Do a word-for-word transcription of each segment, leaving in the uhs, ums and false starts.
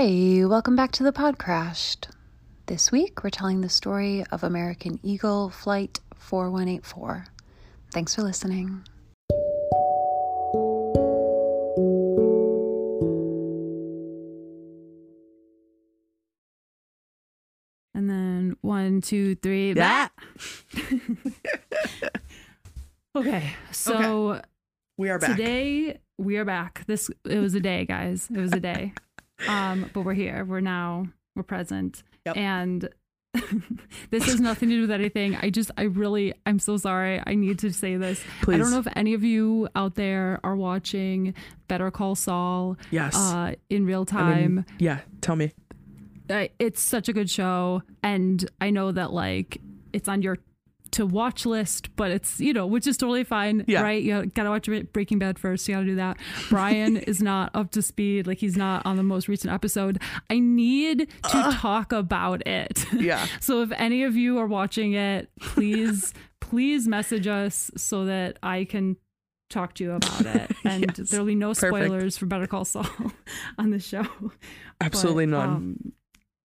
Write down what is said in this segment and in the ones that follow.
Hey, welcome back to the Podcrashed. This week, we're telling the story of American Eagle Flight forty-one eighty-four. Thanks for listening. And then one, two, three, that. Okay, so okay. We are back. Today, we are back. This It was a day, guys. It was a day. Um, but we're here. We're now, we're present. Yep. And this has nothing to do with anything. I just, I really, I'm so sorry. I need to say this. Please. I don't know if any of you out there are watching Better Call Saul. Yes. Uh, in real time. I mean, yeah. Tell me. Uh, it's such a good show. And I know that like it's on your to watch list, but it's, you know, which is totally fine. Yeah. Right. You gotta watch Breaking Bad first. You gotta do that. Brian is not up to speed. Like he's not on the most recent episode. I need to uh, talk about it. Yeah. So if any of you are watching it, please, please message us so that I can talk to you about it. And yes. There'll be no spoilers Perfect. For Better Call Saul on the show. Absolutely but, none.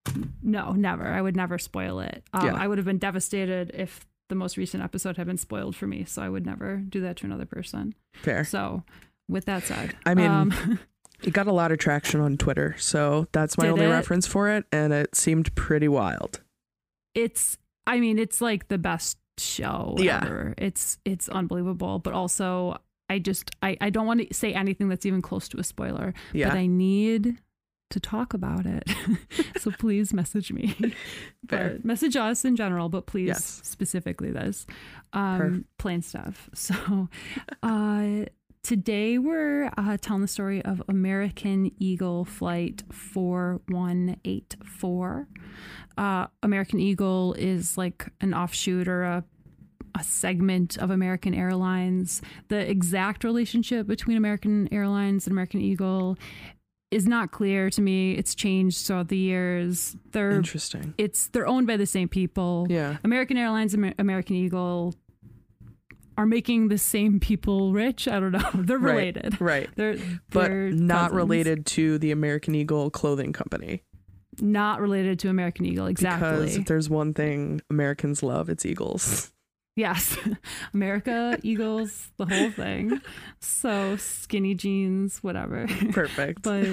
Um, no, never. I would never spoil it. Um, yeah. I would have been devastated if the most recent episode had been spoiled for me, so I would never do that to another person. Fair. So with that said, I mean, um, it got a lot of traction on Twitter, so that's my only it? reference for it, and it seemed pretty wild. It's, I mean, it's like the best show yeah. ever. It's it's unbelievable, but also I just I, I don't want to say anything that's even close to a spoiler, yeah. but I need to talk about it. So please message me. Fair. Message us in general, but please yes. specifically this um Perfect. Plain stuff. So uh today we're uh telling the story of American Eagle Flight forty-one eighty-four. uh American Eagle is like an offshoot or a a segment of American Airlines. The exact relationship between American Airlines and American Eagle is not clear to me. It's changed throughout the years. They're interesting. It's they're owned by the same people. Yeah. American Airlines and Amer- American Eagle are making the same people rich. I don't know. They're related. Right. right. They're, they're but not cousins. Related to the American Eagle clothing company. Not related to American Eagle. Exactly. Because if there's one thing Americans love, it's eagles. Yes. America, Eagles, the whole thing. So skinny jeans, whatever. Perfect. But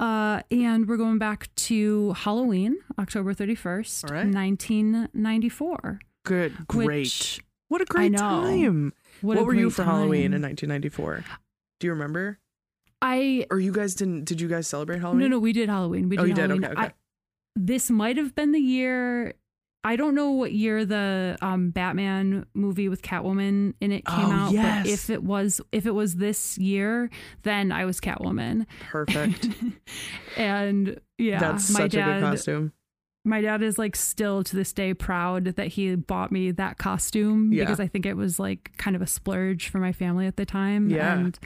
uh, and we're going back to Halloween, October thirty-first, right. nineteen ninety-four. Good. Great. Which, what a great time. What, what were you for time. Halloween in nineteen ninety-four? Do you remember? I. Or you guys didn't. Did you guys celebrate Halloween? No, no, we did Halloween. We did oh, you Halloween. Did? Okay, okay. I, this might have been the year. I don't know what year the um, Batman movie with Catwoman in it came oh, out, yes. but if it was if it was this year, then I was Catwoman. Perfect. And yeah, that's my such dad, a good costume. My dad is like still to this day proud that he bought me that costume yeah. because I think it was like kind of a splurge for my family at the time. Yeah. And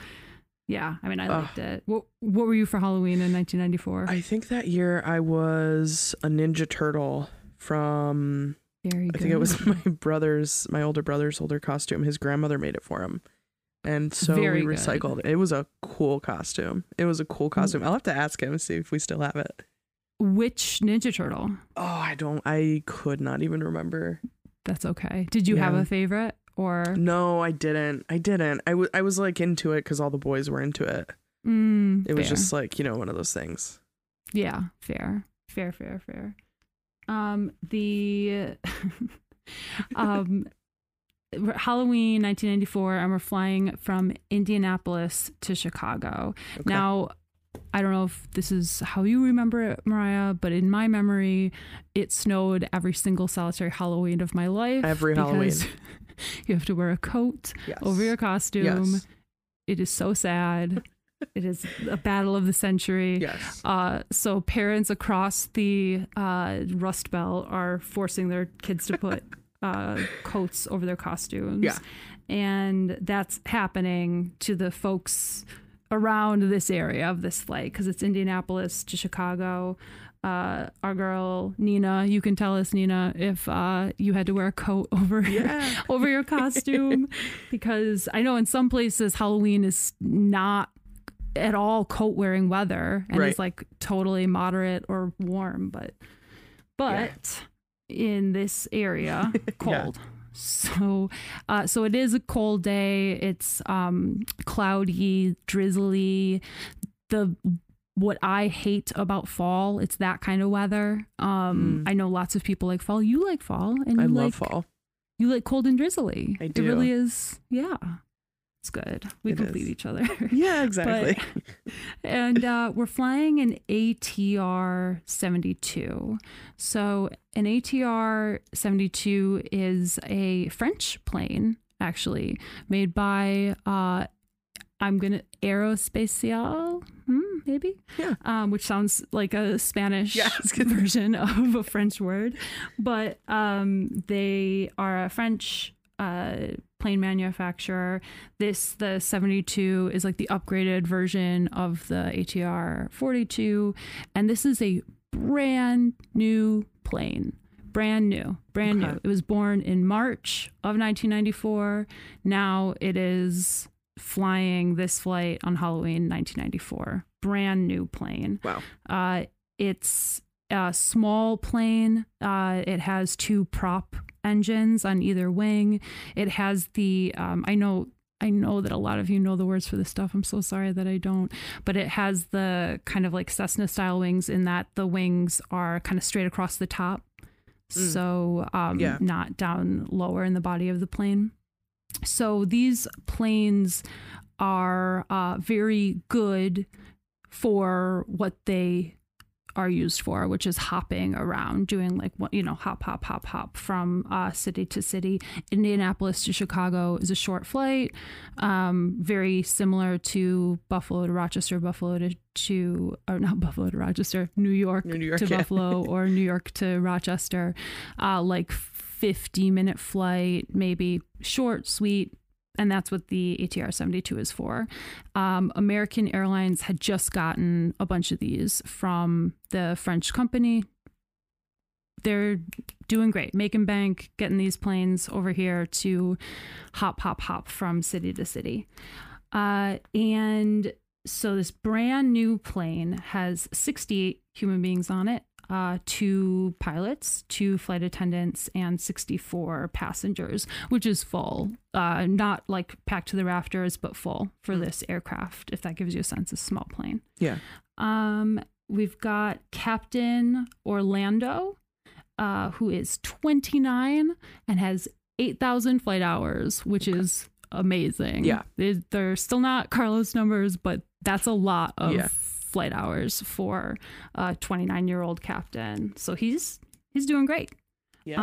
yeah, I mean, I liked uh, it. What, what were you for Halloween in nineteen ninety-four? I think that year I was a Ninja Turtle. From Very I think it was my brother's, my older brother's older costume. His grandmother made it for him, and so Very we recycled good. it. It was a cool costume. It was a cool costume. I'll have to ask him and see if we still have it. Which Ninja Turtle? Oh, I don't. I could not even remember. That's okay. Did you yeah. have a favorite or? No, I didn't. I didn't. I was. I was like into it because all the boys were into it. Mm, it was fair. Just like you know one of those things. Yeah. Fair. Fair. Fair. Fair. Um, the um, Halloween nineteen ninety-four, and we're flying from Indianapolis to Chicago. Okay. Now, I don't know if this is how you remember it, Mariah, but in my memory, it snowed every single solitary Halloween of my life. Every Halloween. You have to wear a coat yes. over your costume. Yes. It is so sad. It is a battle of the century. Yes. Uh, so parents across the uh, Rust Belt are forcing their kids to put uh, coats over their costumes. Yeah. And that's happening to the folks around this area of this flight because it's Indianapolis to Chicago. Uh, our girl Nina, you can tell us, Nina, if uh, you had to wear a coat over yeah. over your costume because I know in some places Halloween is not at all coat wearing weather, and right. It's like totally moderate or warm, but but yeah. in this area cold. Yeah. So uh, so it is a cold day. It's um, cloudy, drizzly. The what I hate about fall, it's that kind of weather. Um, mm. I know lots of people like fall. You like fall. And I you love like, fall. You like cold and drizzly. I do. It really is. Yeah. It's good. We it complete is. each other. Yeah, exactly. But, and uh, we're flying an A T R seventy-two. So an A T R seventy-two is a French plane, actually, made by, uh, I'm going to, Aérospatiale, hmm, maybe? Yeah. Um, which sounds like a Spanish yeah, version of a French word. But um, they are a French Uh, plane manufacturer. This the seventy-two is like the upgraded version of the A T R forty-two, and this is a brand new plane. Brand new, brand okay. new. It was born in March of nineteen ninety-four. Now it is flying this flight on Halloween nineteen ninety-four. Brand new plane. Wow. Uh, it's a small plane. Uh, it has two prop engines on either wing. It has the um I know I know that a lot of you know the words for this stuff. I'm so sorry that I don't, but it has the kind of like Cessna style wings in that the wings are kind of straight across the top, mm. so um yeah. not down lower in the body of the plane. So these planes are uh very good for what they are used for, which is hopping around, doing like what, you know, hop, hop, hop, hop from uh, city to city. Indianapolis to Chicago is a short flight, um, very similar to Buffalo to Rochester, Buffalo to, to or not Buffalo to Rochester, New York, New York to yeah. Buffalo or New York to Rochester, uh, like fifty minute flight, maybe short, sweet. And that's what the A T R seventy-two is for. Um, American Airlines had just gotten a bunch of these from the French company. They're doing great, making bank, getting these planes over here to hop, hop, hop from city to city. Uh, and so this brand new plane has sixty-eight human beings on it. Uh, two pilots, two flight attendants, and sixty-four passengers, which is full. Uh, not like packed to the rafters, but full for this aircraft, if that gives you a sense, a small plane. Yeah. Um, we've got Captain Orlando, uh, who is twenty-nine and has eight thousand flight hours, which okay. is amazing. Yeah. They, they're still not Carlos numbers, but that's a lot of yeah. flight hours for a twenty-nine year old captain. So he's he's doing great. Yeah.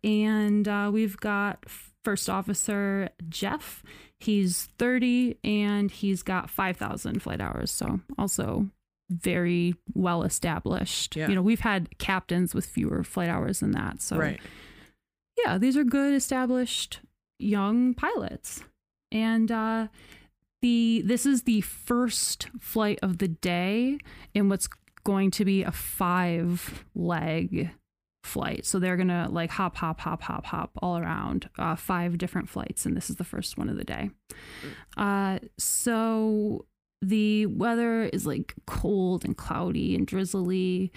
Uh, and uh, we've got first officer Jeff. He's thirty and he's got five thousand flight hours. So also very well established. Yeah. You know, we've had captains with fewer flight hours than that. So right. yeah, these are good established young pilots. And uh The, this is the first flight of the day in what's going to be a five leg flight. So they're going to like hop, hop, hop, hop, hop all around uh, five different flights. And this is the first one of the day. Uh, so the weather is like cold and cloudy and drizzly.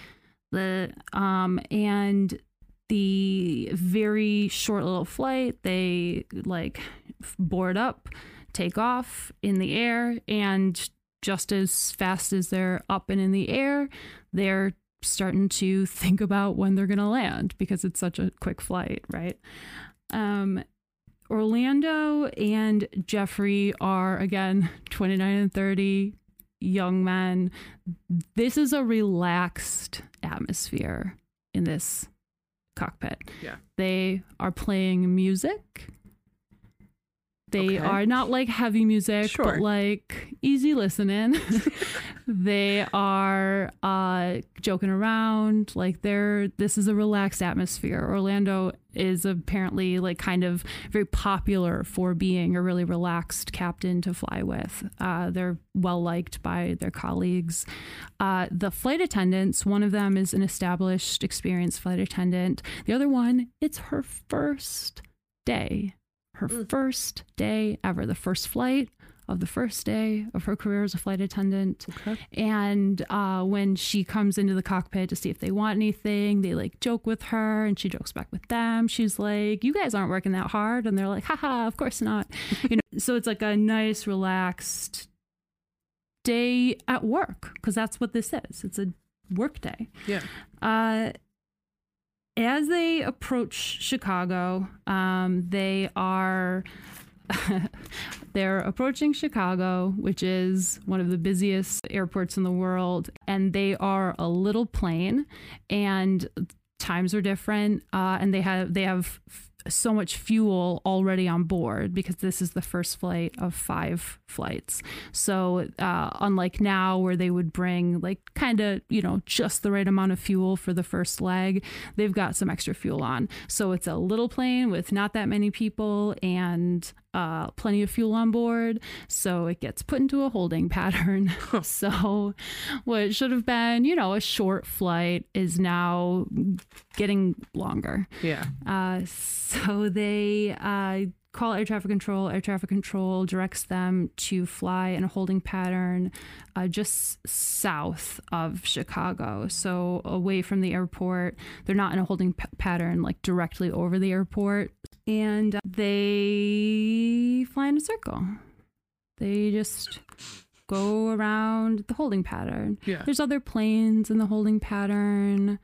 The um and the very short little flight, they like board up, take off in the air, and just as fast as they're up and in the air, they're starting to think about when they're going to land because it's such a quick flight, right? Um, Orlando and Jeffrey are, again, twenty-nine and thirty, young men. This is a relaxed atmosphere in this cockpit. Yeah. They are playing music. They okay. are not like heavy music, sure. but like easy listening. They are uh, joking around. Like they're, this is a relaxed atmosphere. Orlando is apparently like kind of very popular for being a really relaxed captain to fly with. Uh, they're well liked by their colleagues. Uh, the flight attendants, one of them is an established, experienced flight attendant. The other one, it's her first day. Her first day ever, the first flight of the first day of her career as a flight attendant. Okay. And uh, when she comes into the cockpit to see if they want anything, they like joke with her and she jokes back with them. She's like, you guys aren't working that hard. And they're like, haha, of course not. You know, so it's like a nice, relaxed day at work, because that's what this is. It's a work day. Yeah. Uh, as they approach Chicago, um, they are... They're approaching Chicago, which is one of the busiest airports in the world, and they are a little plane, and times are different, uh, and they have they have f- so much fuel already on board because this is the first flight of five flights. So uh, unlike now where they would bring like kind of, you know, just the right amount of fuel for the first leg, they've got some extra fuel on. So it's a little plane with not that many people and uh, plenty of fuel on board. So it gets put into a holding pattern. So what should have been, you know, a short flight is now getting longer. Yeah. Uh, so they uh, call air traffic control. Air traffic control directs them to fly in a holding pattern uh, just south of Chicago. So away from the airport. They're not in a holding p- pattern like directly over the airport. And uh, they fly in a circle. They just go around the holding pattern. Yeah. There's other planes in the holding pattern.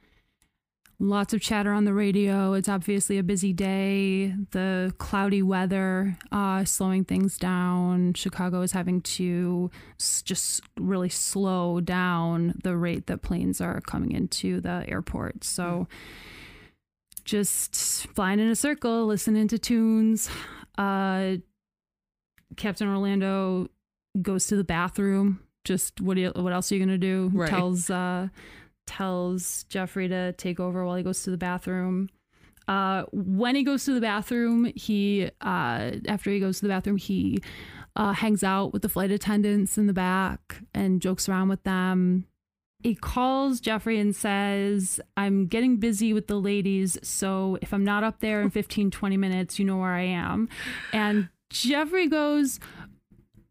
Lots of chatter on the radio. It's obviously a busy day. The cloudy weather uh, slowing things down. Chicago is having to s- just really slow down the rate that planes are coming into the airport. So just flying in a circle, listening to tunes. Uh, Captain Orlando goes to the bathroom. Just what do you, what else are you going to do? Right. Tells... Uh, tells Jeffrey to take over while he goes to the bathroom. Uh, when he goes to the bathroom, he uh, after he goes to the bathroom, he uh, hangs out with the flight attendants in the back and jokes around with them. He calls Jeffrey and says, I'm getting busy with the ladies, so if I'm not up there in fifteen, twenty minutes, you know where I am. And Jeffrey goes,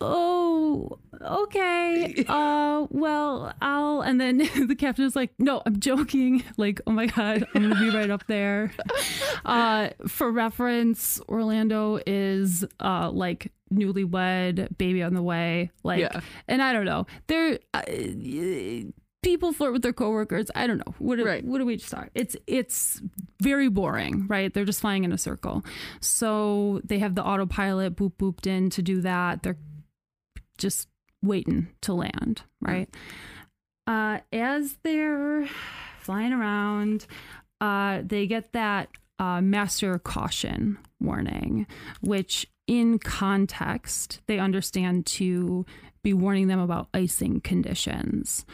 oh, okay. Uh, well, I'll... And then the captain is like, no, I'm joking. Like, oh my God, I'm going to be right up there. Uh, for reference, Orlando is uh, like newlywed, baby on the way. Like, yeah. And I don't know. They're... Uh, people flirt with their coworkers. I don't know. What do, right. what do we just talk? It's it's very boring, right? They're just flying in a circle. So they have the autopilot boop booped in to do that. They're just waiting to land, right? Uh, as they're flying around, uh, they get that uh, master caution warning, which in context, they understand to be warning them about icing conditions.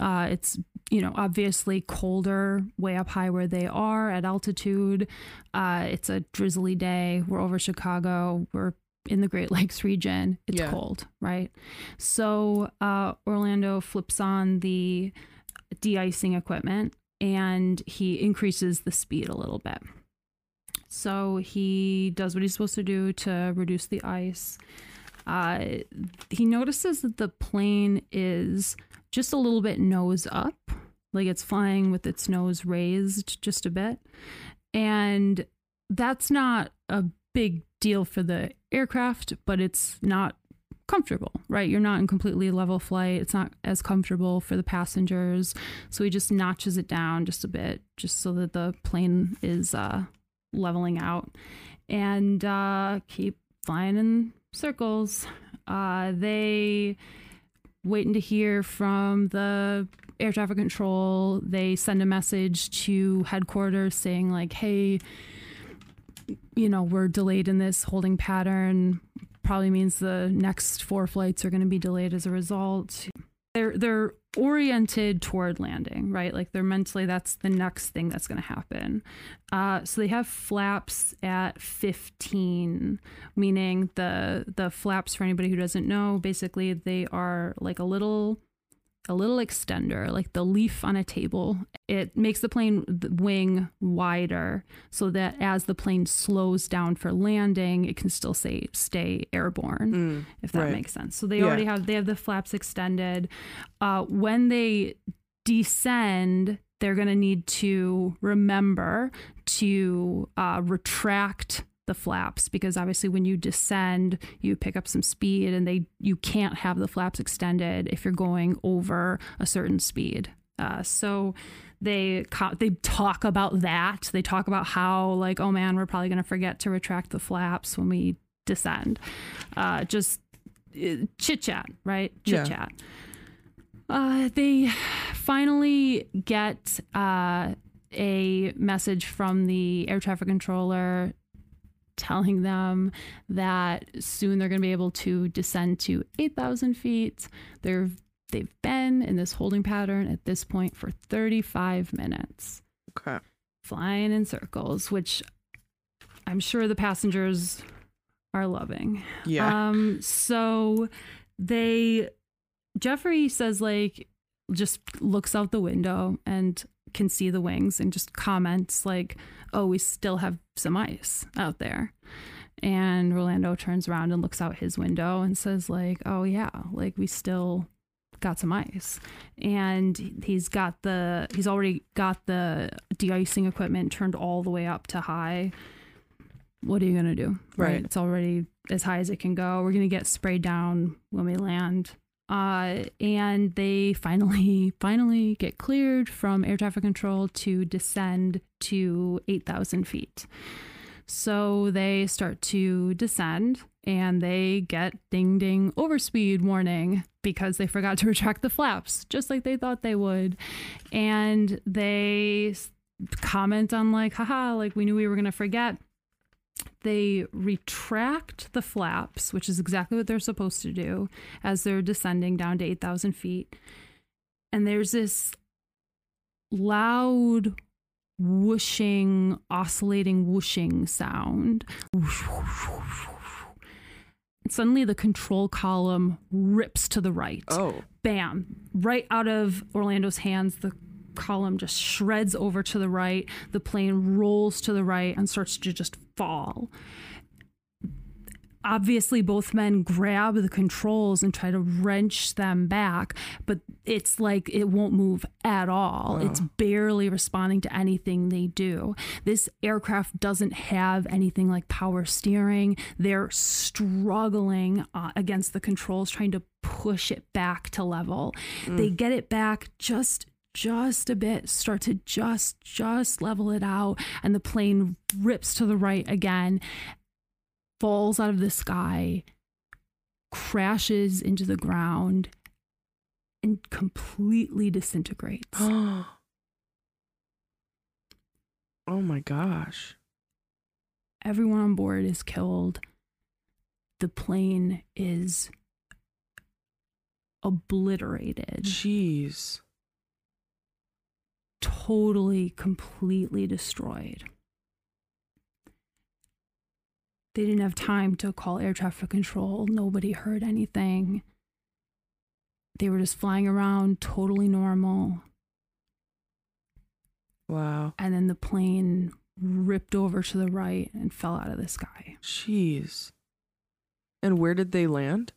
Uh, it's, you know, obviously colder way up high where they are at altitude. Uh, it's a drizzly day. We're over Chicago. We're in the Great Lakes region. It's yeah. cold, right? So uh, Orlando flips on the de-icing equipment and he increases the speed a little bit. So he does what he's supposed to do to reduce the ice. Uh, he notices that the plane is just a little bit nose up, like it's flying with its nose raised just a bit. And that's not a big deal for the aircraft, but it's not comfortable, right? You're not in completely level flight. It's not as comfortable for the passengers. So he just notches it down just a bit, just so that the plane is uh, leveling out. And uh, keep flying in circles. Uh, they... waiting to hear from the air traffic control. They send a message to headquarters saying like, hey, you know, we're delayed in this holding pattern. Probably means the next four flights are going to be delayed as a result. They're they're oriented toward landing, right? Like they're mentally, that's the next thing that's going to happen. Uh, so they have flaps at fifteen, meaning the the flaps, for anybody who doesn't know, basically they are like a little a little extender, like the leaf on a table. It makes the plane the wing wider so that as the plane slows down for landing, it can still say stay airborne, mm, if that right. makes sense. So they yeah. already have, they have the flaps extended. Uh, when they descend, they're going to need to remember to uh, retract the flaps, because obviously when you descend, you pick up some speed, and they you can't have the flaps extended if you're going over a certain speed. Uh, so they co- they talk about that. They talk about how, like, oh man, we're probably going to forget to retract the flaps when we descend. Uh, just uh, chit chat, right? Chit chat. Yeah. Uh, they finally get uh, a message from the air traffic controller telling them that soon they're going to be able to descend to eight thousand feet. They're, they've been in this holding pattern at this point for thirty-five minutes. Okay. Flying in circles, which I'm sure the passengers are loving. Yeah. Um, so they, Jeffrey says, like, just looks out the window and can see the wings and just comments like, oh, we still have some ice out there. And Orlando turns around and looks out his window and says, like, oh yeah, like we still got some ice. And he's got the he's already got the de-icing equipment turned all the way up to high. What are you gonna do? Right, right. It's already as high as it can go. We're gonna get sprayed down when we land. Uh, and they finally, finally get cleared from air traffic control to descend to eight thousand feet. So they start to descend, and they get ding, ding, overspeed warning because they forgot to retract the flaps, just like they thought they would. And they comment on, like, haha, like we knew we were going to forget. They retract the flaps, which is exactly what they're supposed to do as they're descending down to eight thousand feet. And there's this loud whooshing, oscillating whooshing sound. And suddenly the control column rips to the right. Oh. Bam. Right out of Orlando's hands, the column just shreds over to the right. The plane rolls to the right and starts to just fall. Obviously, both men grab the controls and try to wrench them back, but it's like it won't move at all. Oh. It's barely responding to anything they do. This aircraft doesn't have anything like power steering. They're struggling uh, against the controls, trying to push it back to level. Mm. They get it back just just a bit, start to just just level it out, and the plane rips to the right again, falls out of the sky, crashes into the ground, and completely disintegrates. Oh my gosh. Everyone on board is killed. The plane is obliterated. Jeez. Totally, completely destroyed. They didn't have time to call air traffic control. Nobody heard anything. They were just flying around, totally normal. Wow. And then the plane ripped over to the right and fell out of the sky. Jeez. And where did they land?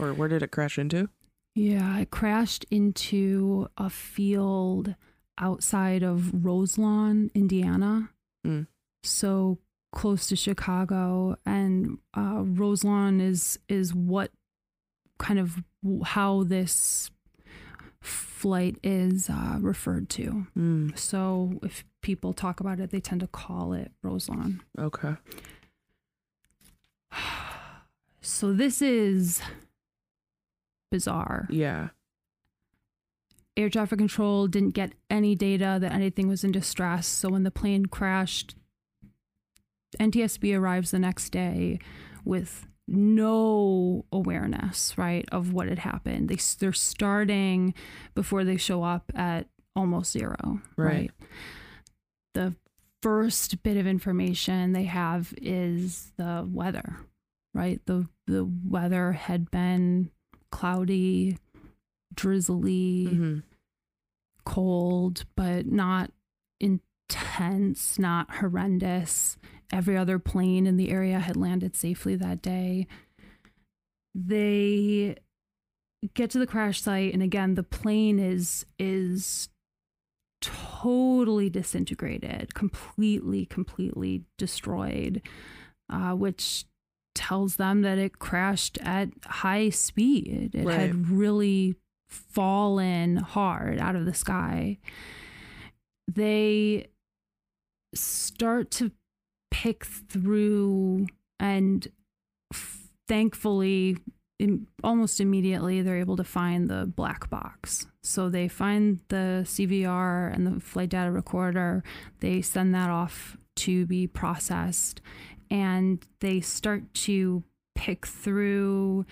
Or where did it crash into? Yeah, it crashed into a field outside of Roselawn, Indiana. Mm. So close to Chicago. And uh, Roselawn is is what kind of how this flight is uh, referred to. Mm. So if people talk about it, they tend to call it Roselawn. Okay. So this is bizarre. Yeah. Air traffic control didn't get any data that anything was in distress. So when the plane crashed, N T S B arrives the next day with no awareness, right, of what had happened. They, they're starting before they show up at almost zero, right? right? The first bit of information they have is the weather, right? The, the weather had been cloudy, drizzly, mm-hmm. cold, but not intense, not horrendous. Every other plane in the area had landed safely that day. They get to the crash site, and again, the plane is is totally disintegrated, completely, completely destroyed, uh, which tells them that it crashed at high speed. It right. had really fallen hard out of the sky. They start to pick through, and f- thankfully, in, almost immediately, they're able to find the black box. So they find the C V R and the flight data recorder. They send that off to be processed, and they start to pick through.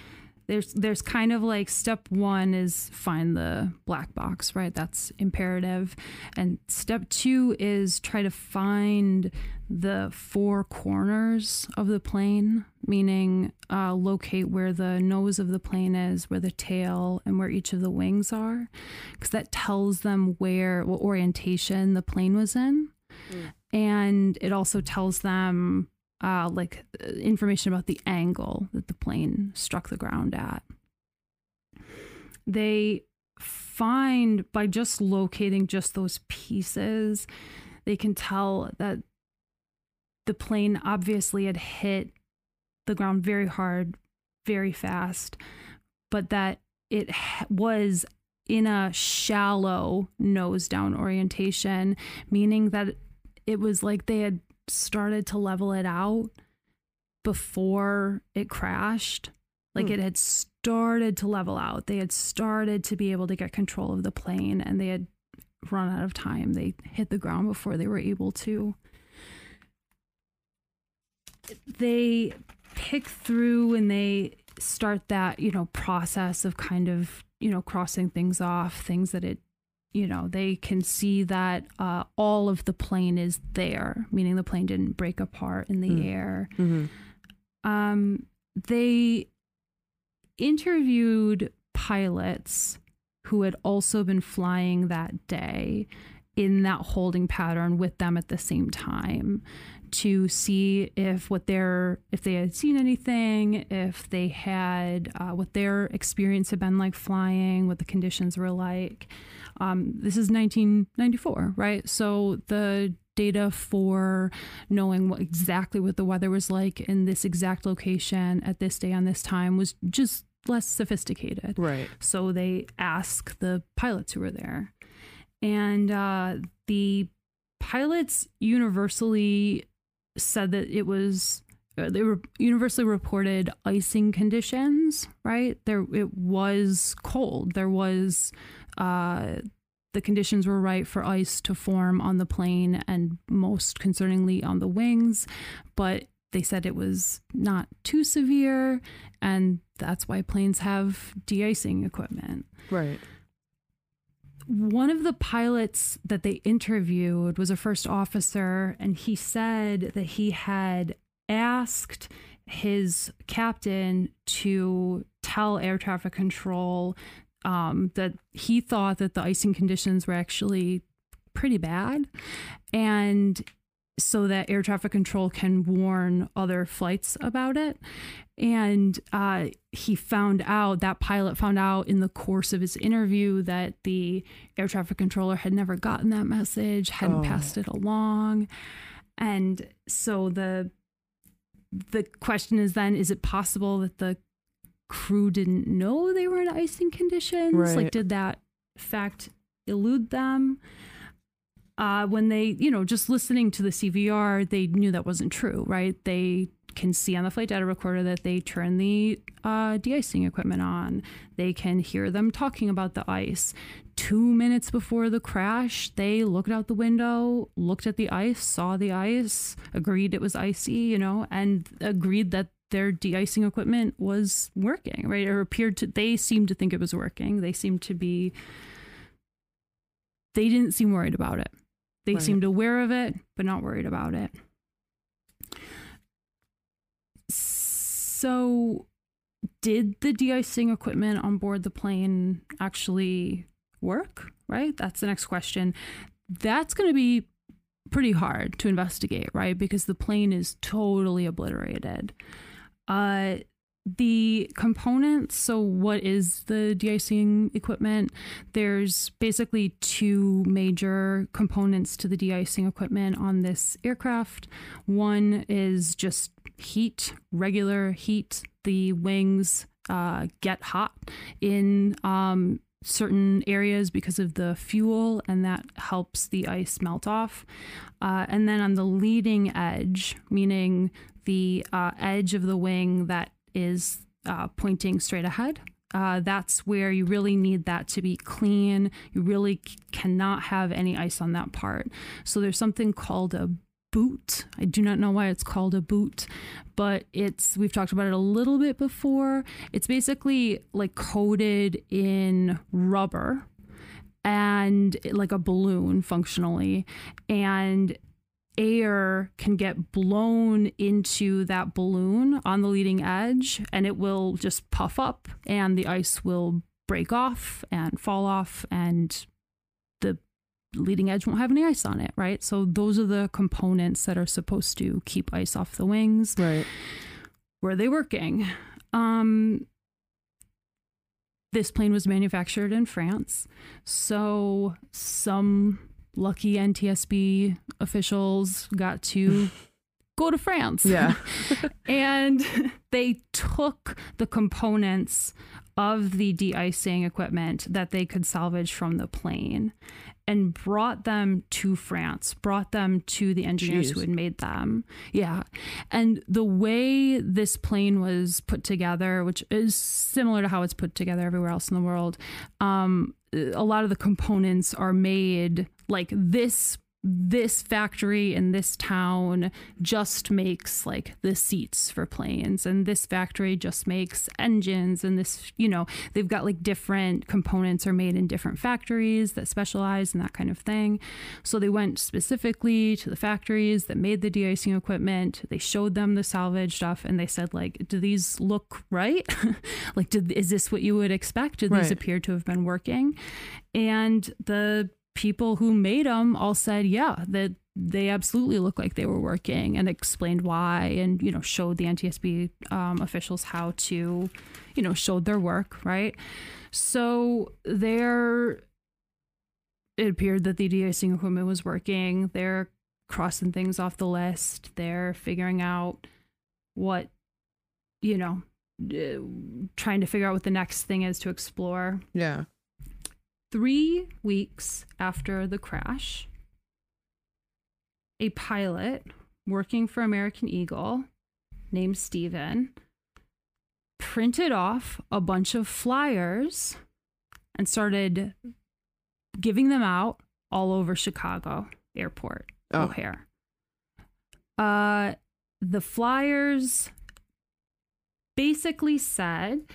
There's there's kind of like step one is find the black box, right? That's imperative. And step two is try to find the four corners of the plane, meaning uh, locate where the nose of the plane is, where the tail, and where each of the wings are, because that tells them where, what orientation the plane was in. Mm. And it also tells them Uh, like uh, information about the angle that the plane struck the ground at. They find, by just locating just those pieces, they can tell that the plane obviously had hit the ground very hard, very fast, but that it ha- was in a shallow nose down orientation, meaning that it was like they had started to level it out before it crashed. Like mm. it had started to level out. They had started to be able to get control of the plane, and they had run out of time. They hit the ground before they were able to. They pick through and they start that, you know, process of kind of, you know, crossing things off, things that it you know, they can see that uh, all of the plane is there, meaning the plane didn't break apart in the mm. air. Mm-hmm. Um, they interviewed pilots who had also been flying that day in that holding pattern with them at the same time to see if what their, if they had seen anything, if they had, uh, what their experience had been like flying, what the conditions were like. Um, this is nineteen ninety-four, right? So the data for knowing what, exactly what the weather was like in this exact location at this day on this time was just less sophisticated. Right. So they ask the pilots who were there. And uh, the pilots universally said that it was, they were universally reported icing conditions, right? There, it was cold. There was, uh, the conditions were right for ice to form on the plane and most concerningly on the wings, but they said it was not too severe, and that's why planes have de-icing equipment. Right. One of the pilots that they interviewed was a first officer, and he said that he had asked his captain to tell air traffic control um, that he thought that the icing conditions were actually pretty bad, and so that air traffic control can warn other flights about it. And uh, he found out, that pilot found out in the course of his interview, that the air traffic controller had never gotten that message, hadn't oh. passed it along. And so the the question is then, is it possible that the crew didn't know they were in icing conditions? Right. Like, did that fact elude them? Uh, when they, you know, just listening to the C V R, they knew that wasn't true, right? They can see on the flight data recorder that they turn the uh, de-icing equipment on. They can hear them talking about the ice. Two minutes before the crash, they looked out the window, looked at the ice, saw the ice, agreed it was icy, you know, and agreed that their de-icing equipment was working, right? Or appeared to, they seemed to think it was working. They seemed to be, they didn't seem worried about it. They right. seemed aware of it, but not worried about it. So did the de-icing equipment on board the plane actually work, right? That's the next question. That's going to be pretty hard to investigate, right? Because the plane is totally obliterated. Uh, the components, so what is the de-icing equipment? There's basically two major components to the de-icing equipment on this aircraft. One is just heat, regular heat. The wings uh, get hot in um, certain areas because of the fuel, and that helps the ice melt off. Uh, and then on the leading edge, meaning the uh, edge of the wing that is uh, pointing straight ahead, uh, that's where you really need that to be clean. You really c- cannot have any ice on that part. So there's something called a boot. I do not know why it's called a boot, but it's, we've talked about it a little bit before. It's basically like coated in rubber and like a balloon functionally, and air can get blown into that balloon on the leading edge, and it will just puff up and the ice will break off and fall off, and the leading edge won't have any ice on it, right? So those are the components that are supposed to keep ice off the wings. Right. Were they working? Um, this plane was manufactured in France, so some lucky N T S B officials got to go to France. Yeah. And they took the components of the de-icing equipment that they could salvage from the plane and brought them to France, brought them to the engineers Jeez. who had made them. Yeah. And the way this plane was put together, which is similar to how it's put together everywhere else in the world, um, a lot of the components are made like this this factory in this town just makes like the seats for planes, and this factory just makes engines, and this, you know, they've got like different components are made in different factories that specialize in that kind of thing. So they went specifically to the factories that made the de-icing equipment. They showed them the salvage stuff, and they said, like, do these look right? Like, did, is this what you would expect? Do right. these appear to have been working? And the people who made them all said, yeah, that they absolutely look like they were working, and explained why, and, you know, showed the N T S B um, officials how to, you know, showed their work, right? So there, it appeared that the de-icing equipment was working. They're crossing things off the list. They're figuring out what, you know, trying to figure out what the next thing is to explore. Yeah. Three weeks after the crash, a pilot working for American Eagle named Stephen printed off a bunch of flyers and started giving them out all over Chicago Airport, oh. O'Hare. Uh, the flyers basically said,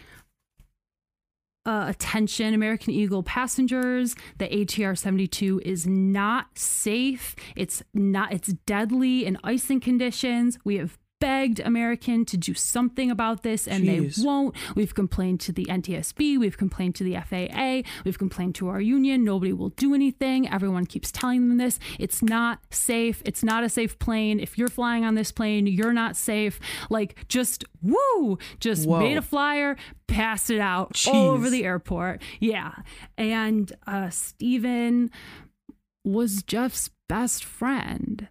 Uh, attention, American Eagle passengers, the A T R seventy-two is not safe. It's not, it's deadly in icing conditions. We have begged American to do something about this, and Jeez. they won't. We've complained to the N T S B. We've complained to the F A A. We've complained to our union. Nobody will do anything. Everyone keeps telling them this. It's not safe. It's not a safe plane. If you're flying on this plane, you're not safe. Like, just, woo, just Whoa. made a flyer, passed it out Jeez. all over the airport. Yeah. And uh, Stephen was Jeff's best friend.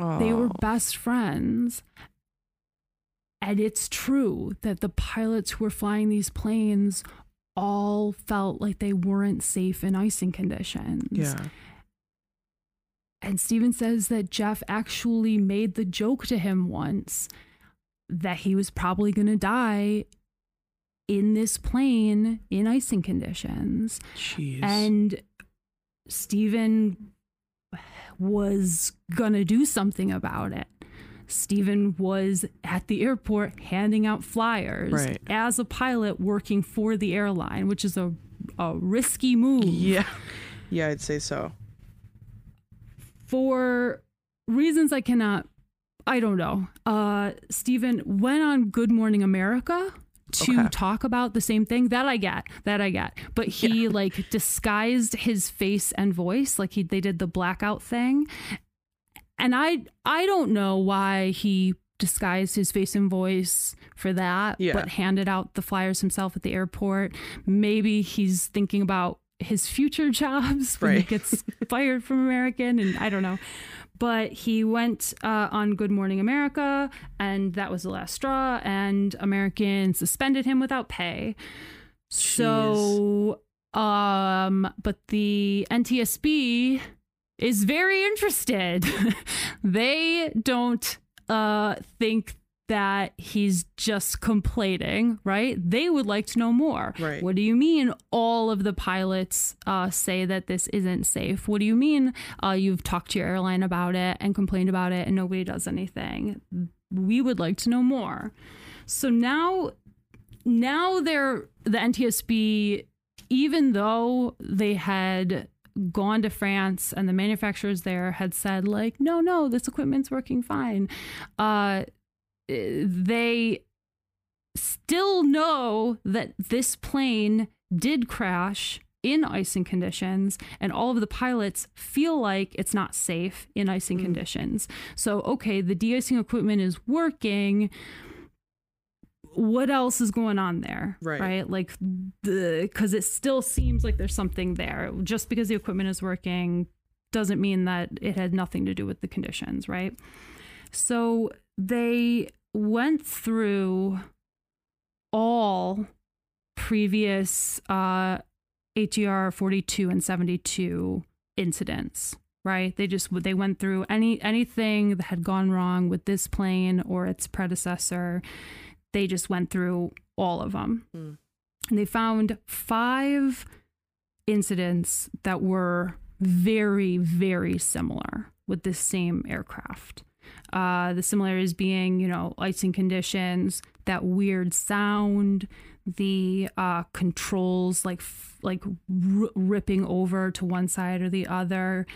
Oh. They were best friends. And it's true that the pilots who were flying these planes all felt like they weren't safe in icing conditions. Yeah. And Stephen says that Jeff actually made the joke to him once that he was probably going to die in this plane in icing conditions. Jeez. And Stephen was gonna do something about it. Stephen was at the airport handing out flyers right. as a pilot working for the airline, which is a, a risky move. Yeah. Yeah, I'd say so. For reasons I cannot, I don't know. Uh, Stephen went on Good Morning America to okay. talk about the same thing that I get, that I get. But he yeah. like disguised his face and voice. Like he, they did the blackout thing. And I, I don't know why he disguised his face and voice for that, yeah. but handed out the flyers himself at the airport. Maybe he's thinking about his future jobs when right. he gets fired from American, and I don't know. But he went uh, on Good Morning America, and that was the last straw, and American suspended him without pay. Jeez. So, um, but the N T S B is very interested. They don't uh, think that he's just complaining, right? They would like to know more. Right. What do you mean all of the pilots uh, say that this isn't safe? What do you mean uh, you've talked to your airline about it and complained about it and nobody does anything? We would like to know more. So now, now they're, the N T S B, even though they had gone to France and the manufacturers there had said like, no, no, this equipment's working fine. Uh, They still know that this plane did crash in icing conditions, and all of the pilots feel like it's not safe in icing mm. conditions. So, okay, the de-icing equipment is working. What else is going on there? Right. Right? Like, because it still seems like there's something there. Just because the equipment is working doesn't mean that it had nothing to do with the conditions, right? So they went through all previous uh, A T R forty-two and seventy-two incidents, right? They just they went through any anything that had gone wrong with this plane or its predecessor. They just went through all of them. Mm. And they found five incidents that were very, very similar with this same aircraft. Uh, the similarities being, you know, icing conditions, that weird sound, the uh, controls like f- like r- ripping over to one side or the other.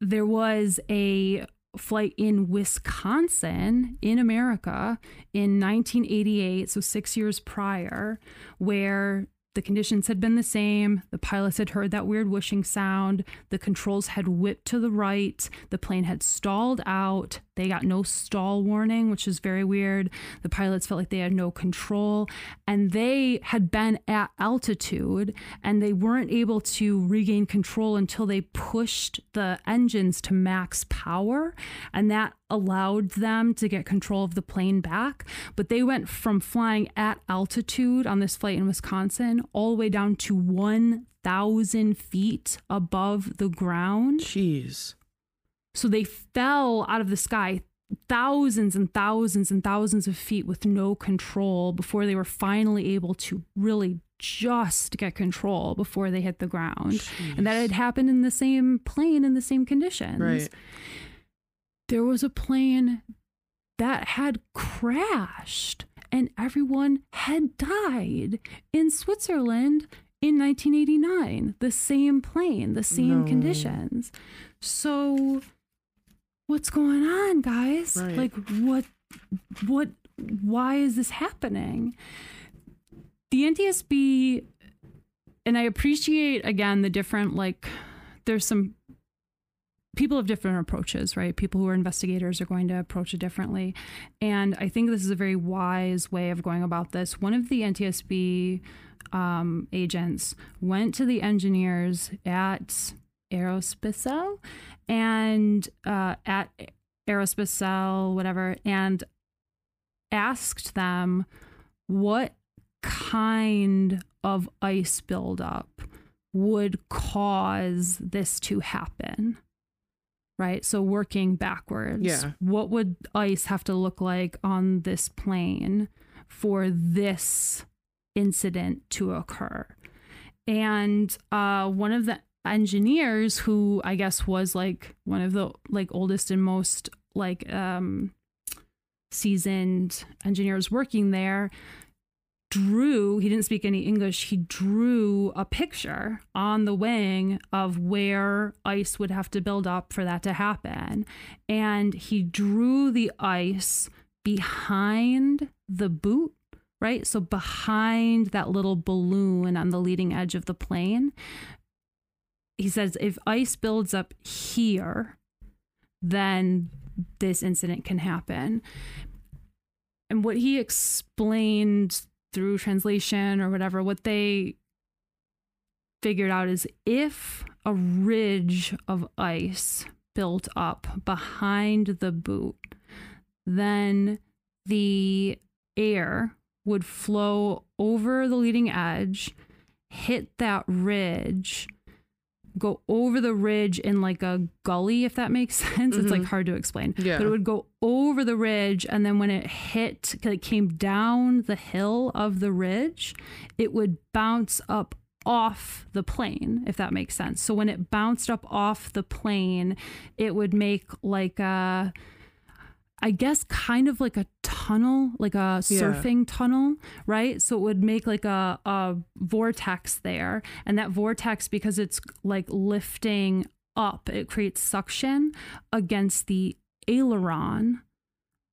There was a flight in Wisconsin in America in nineteen eighty-eight, so six years prior, where the conditions had been the same. The pilots had heard that weird whooshing sound. The controls had whipped to the right. The plane had stalled out. They got no stall warning, which is very weird. The pilots felt like they had no control. And they had been at altitude, and they weren't able to regain control until they pushed the engines to max power. And that allowed them to get control of the plane back. But they went from flying at altitude on this flight in Wisconsin all the way down to one thousand feet above the ground. Jeez. So they fell out of the sky thousands and thousands and thousands of feet with no control before they were finally able to really just get control before they hit the ground. Jeez. And that had happened in the same plane in the same conditions. Right. There was a plane that had crashed and everyone had died in Switzerland in nineteen eighty-nine. The same plane, the same no. conditions. So what's going on, guys? Right. Like, what, what, why is this happening? The N T S B, and I appreciate, again, the different, like, there's some, people have different approaches, right? People who are investigators are going to approach it differently. And I think this is a very wise way of going about this. One of the N T S B um, agents went to the engineers at Aérospatiale and uh, at Aérospatiale, whatever, and asked them what kind of ice buildup would cause this to happen. Right. So working backwards, yeah. what would ice have to look like on this plane for this incident to occur? And uh, one of the engineers who I guess was like one of the like oldest and most like um, seasoned engineers working there drew, he didn't speak any English, he drew a picture on the wing of where ice would have to build up for that to happen. And he drew the ice behind the boot, right? So behind that little balloon on the leading edge of the plane, he says, if ice builds up here, then this incident can happen. And what he explained through translation or whatever, what they figured out is if a ridge of ice built up behind the boot, then the air would flow over the leading edge, hit that ridge, go over the ridge in like a gully, if that makes sense. Mm-hmm. It's like hard to explain. Yeah. But it would go over the ridge, and then when it hit, it came down the hill of the ridge, it would bounce up off the plane, if that makes sense. So when it bounced up off the plane, it would make like a, I guess, kind of like a tunnel, like a surfing yeah. tunnel, right? So it would make like a, a vortex there. And that vortex, because it's like lifting up, it creates suction against the aileron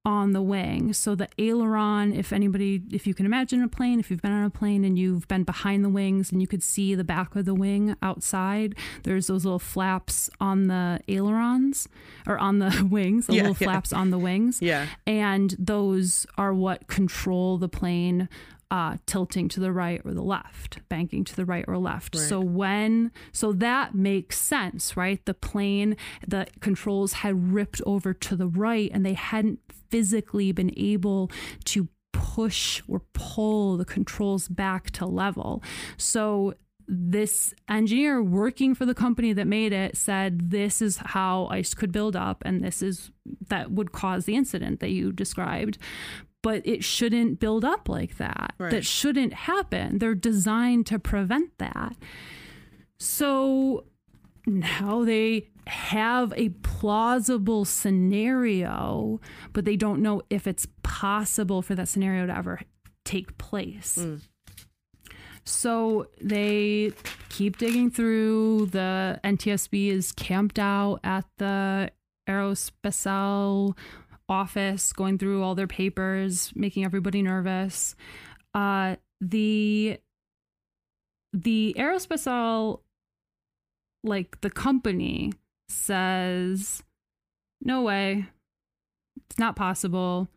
on the wing. So the aileron, if anybody, if you can imagine a plane, if you've been on a plane and you've been behind the wings and you could see the back of the wing outside, there's those little flaps on the ailerons or on the wings, the yeah, little yeah. flaps on the wings. Yeah. And those are what control the plane uh, tilting to the right or the left, banking to the right or left. Right. So when, so that makes sense, right? The plane, the controls had ripped over to the right and they hadn't physically been able to push or pull the controls back to level. So this engineer working for the company that made it said, this is how ice could build up. And this is, that would cause the incident that you described. But it shouldn't build up like that. Right. That shouldn't happen. They're designed to prevent that. So now they have a plausible scenario, but they don't know if it's possible for that scenario to ever take place. Mm. So they keep digging through. The N T S B is camped out at the Aérospatiale office, going through all their papers, making everybody nervous. Uh, the the Aérospatiale, like the company, says, no way, it's not possible.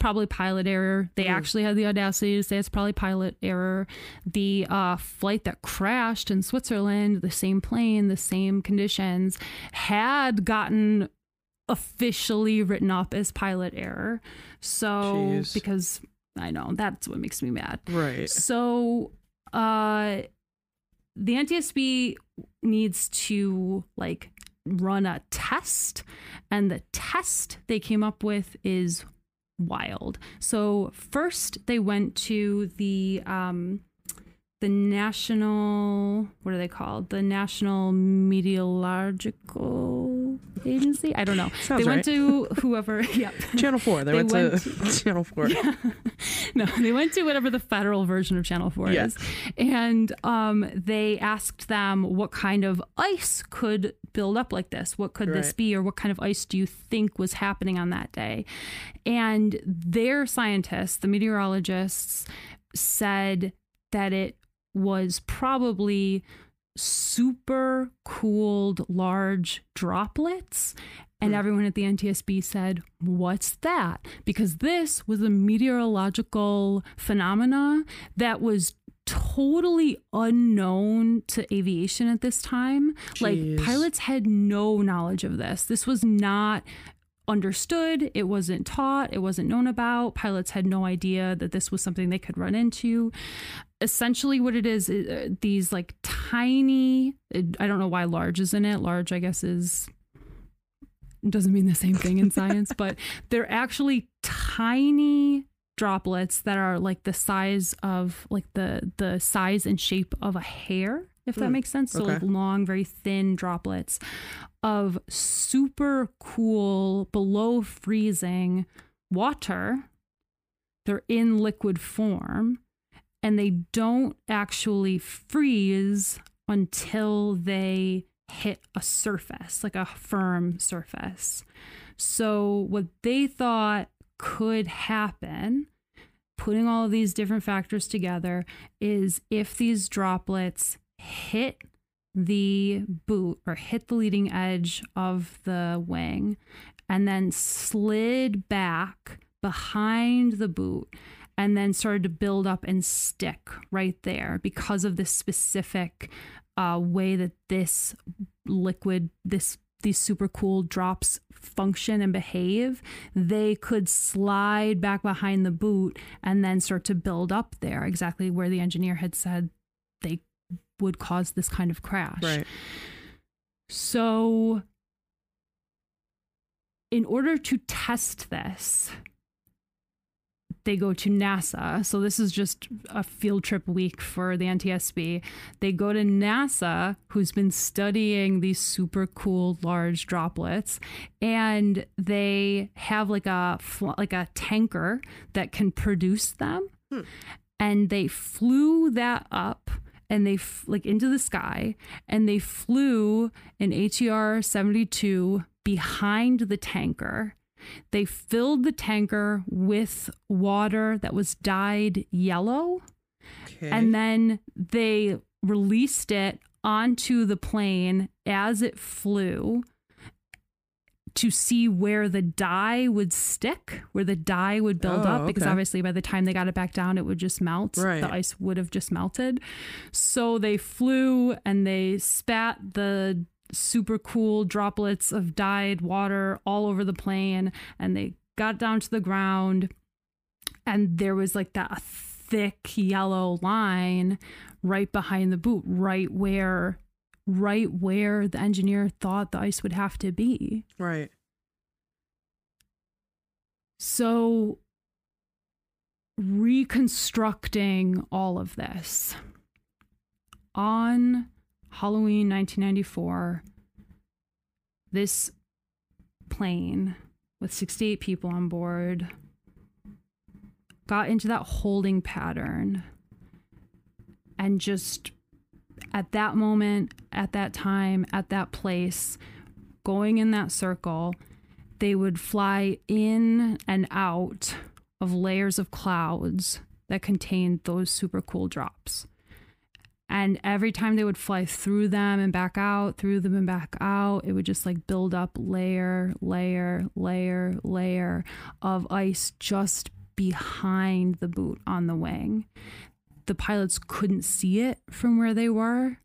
Probably pilot error. They mm. actually had the audacity to say it's probably pilot error. The uh, flight that crashed in Switzerland, the same plane, the same conditions, had gotten officially written up as pilot error. So Jeez. Because I know that's what makes me mad. Right. So uh the N T S B needs to like run a test, and the test they came up with is wild. So first they went to the um the national, what are they called? The National Meteorological Agency? I don't know. Sounds they right. went to whoever. Yep. Channel four. They, they went, went to, to Channel four. Yeah. No, they went to whatever the federal version of Channel four yeah. is. And um, they asked them what kind of ice could build up like this. What could right. this be? Or what kind of ice do you think was happening on that day? And their scientists, the meteorologists, said that it was probably super cooled large droplets. And everyone at the N T S B said, what's that? Because this was a meteorological phenomena that was totally unknown to aviation at this time. Jeez. Like pilots had no knowledge of this. This was not understood. It wasn't taught. It wasn't known about. Pilots had no idea that this was something they could run into. Essentially what it is, uh, these like tiny, I don't know why large is in it. Large, I guess, is doesn't mean the same thing in science, but they're actually tiny droplets that are like the size of like the, the size and shape of a hair, if that mm, makes sense. So okay. like long, very thin droplets of super cool, below freezing water. They're in liquid form. And they don't actually freeze until they hit a surface, like a firm surface. So what they thought could happen putting all of these different factors together is if these droplets hit the boot or hit the leading edge of the wing and then slid back behind the boot and then started to build up and stick right there because of this specific uh, way that this liquid, this these super cool drops function and behave, they could slide back behind the boot and then start to build up there exactly where the engineer had said they would cause this kind of crash. Right. So in order to test this, they go to NASA. So this is just a field trip week for the N T S B. They go to NASA, who's been studying these super cool large droplets, and they have like a like a tanker that can produce them. Hmm. And they flew that up and they f- like into the sky, and they flew an A T R seventy-two behind the tanker. They filled the tanker with water that was dyed yellow, okay. and then they released it onto the plane as it flew to see where the dye would stick, where the dye would build oh, up, because okay. obviously by the time they got it back down, it would just melt. Right. The ice would have just melted. So they flew and they spat the super cool droplets of dyed water all over the plane, and they got down to the ground, and there was like that thick yellow line right behind the boot, right where right where the engineer thought the ice would have to be. Right. So reconstructing all of this on Halloween nineteen ninety-four, this plane with sixty-eight people on board got into that holding pattern, and just at that moment, at that time, at that place, going in that circle, they would fly in and out of layers of clouds that contained those super cool drops. And every time they would fly through them and back out, through them and back out, it would just like build up layer, layer, layer, layer of ice just behind the boot on the wing. The pilots couldn't see it from where they were.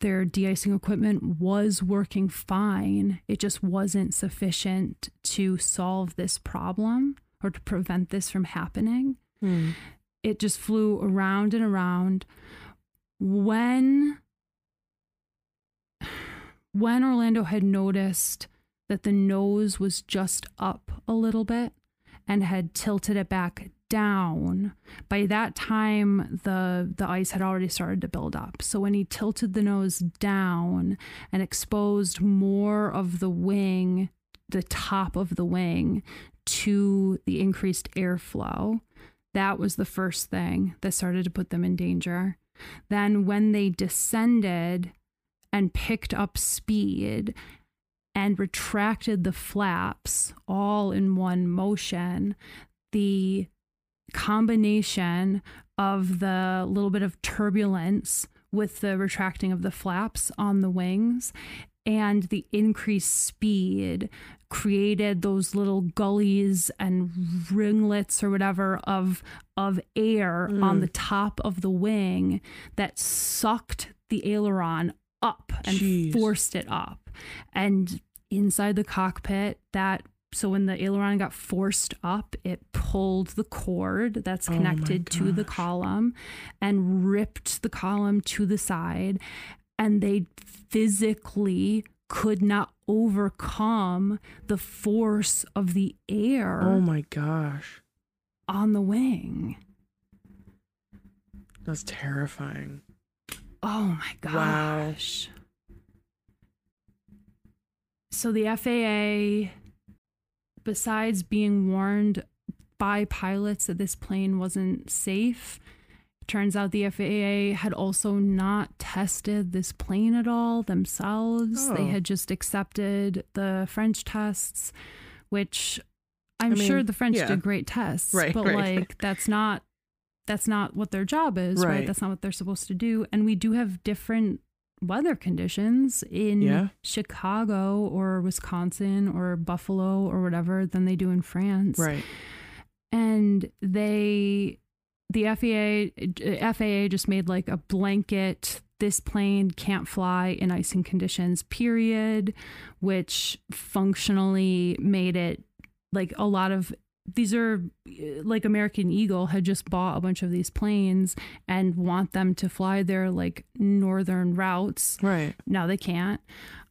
Their de-icing equipment was working fine. It just wasn't sufficient to solve this problem or to prevent this from happening. Hmm. It just flew around and around. When, when Orlando had noticed that the nose was just up a little bit and had tilted it back down, by that time the the ice had already started to build up. So when he tilted the nose down and exposed more of the wing, the top of the wing, to the increased airflow, that was the first thing that started to put them in danger. Then when they descended and picked up speed and retracted the flaps all in one motion, the combination of the little bit of turbulence with the retracting of the flaps on the wings and the increased speed created those little gullies and ringlets or whatever of of air mm. on the top of the wing that sucked the aileron up and Jeez. forced it up. And inside the cockpit, that so when the aileron got forced up, it pulled the cord that's connected oh my gosh. to the column and ripped the column to the side. And they physically could not overcome the force of the air. Oh my gosh. On the wing. That's terrifying. Oh my gosh. Wow. So the F A A, besides being warned by pilots that this plane wasn't safe, turns out the F A A had also not tested this plane at all themselves. Oh. They had just accepted the French tests, which I'm I mean, sure the French yeah. did great tests, right, but right. like that's not that's not what their job is, right. right? That's not what they're supposed to do. And we do have different weather conditions in yeah. Chicago or Wisconsin or Buffalo or whatever than they do in France. Right. And they, the F A A, F A A just made like a blanket, this plane can't fly in icing conditions, period, which functionally made it like a lot of, these are like American Eagle had just bought a bunch of these planes and want them to fly their like northern routes. Right. Now they can't.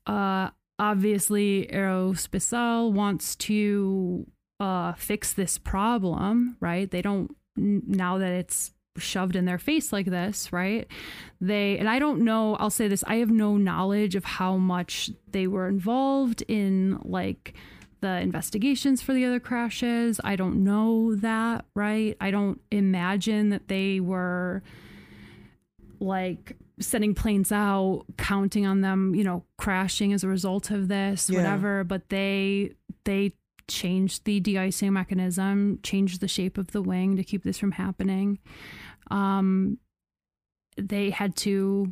Uh, obviously, Aérospatiale wants to uh, fix this problem, right? They don't, now that it's shoved in their face like this, right? They, and I don't know, I'll say this, I have no knowledge of how much they were involved in like the investigations for the other crashes. I don't know that, right? I don't imagine that they were like sending planes out, counting on them, you know, crashing as a result of this, yeah. whatever, but they, they changed the de-icing mechanism, changed the shape of the wing to keep this from happening. Um, they had to